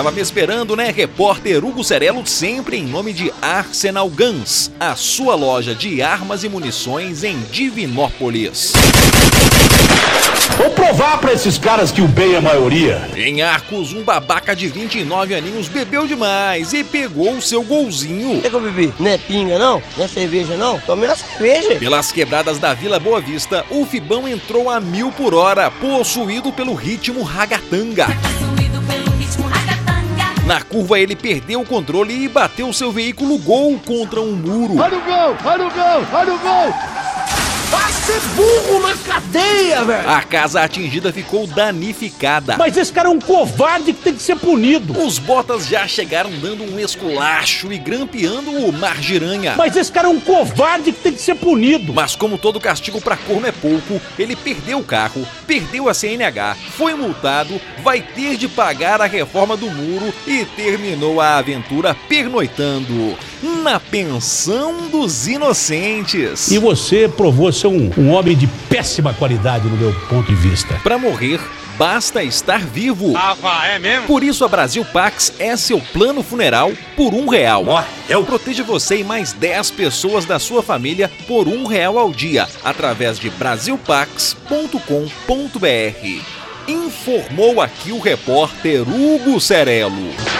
Tava me esperando, né? Repórter Hugo Cerelo, sempre em nome de Arsenal Guns, a sua loja de armas e munições em Divinópolis. Vou provar pra esses caras que o bem é a maioria. Em Arcos, um babaca de 29 aninhos bebeu demais e pegou o seu golzinho. O que eu bebi? Não é pinga não? Não é cerveja não? Tomei uma cerveja. Pelas quebradas da Vila Boa Vista, o Fibão entrou a 1.000 por hora, possuído pelo ritmo ragatanga. Na curva, ele perdeu o controle e bateu seu veículo gol contra um muro. Olha o gol! Olha o gol! Olha o gol! Vai ser burro na cadeia, velho! A casa atingida ficou danificada. Mas esse cara é um covarde que tem que ser punido. Os botas já chegaram dando um esculacho e grampeando o mar giranha. Mas esse cara é um covarde que tem que ser punido. Mas como todo castigo pra corno é pouco, ele perdeu o carro, perdeu a CNH, foi multado, vai ter de pagar a reforma do muro e terminou a aventura pernoitando na pensão dos inocentes. E você provou ser um homem de péssima qualidade no meu ponto de vista. Para morrer, basta estar vivo. Ah, é mesmo? Por isso a Brasil Pax é seu plano funeral por R$1. Eu protejo você e mais 10 pessoas da sua família por R$1 ao dia, através de brasilpax.com.br. Informou aqui o repórter Hugo Cerelo.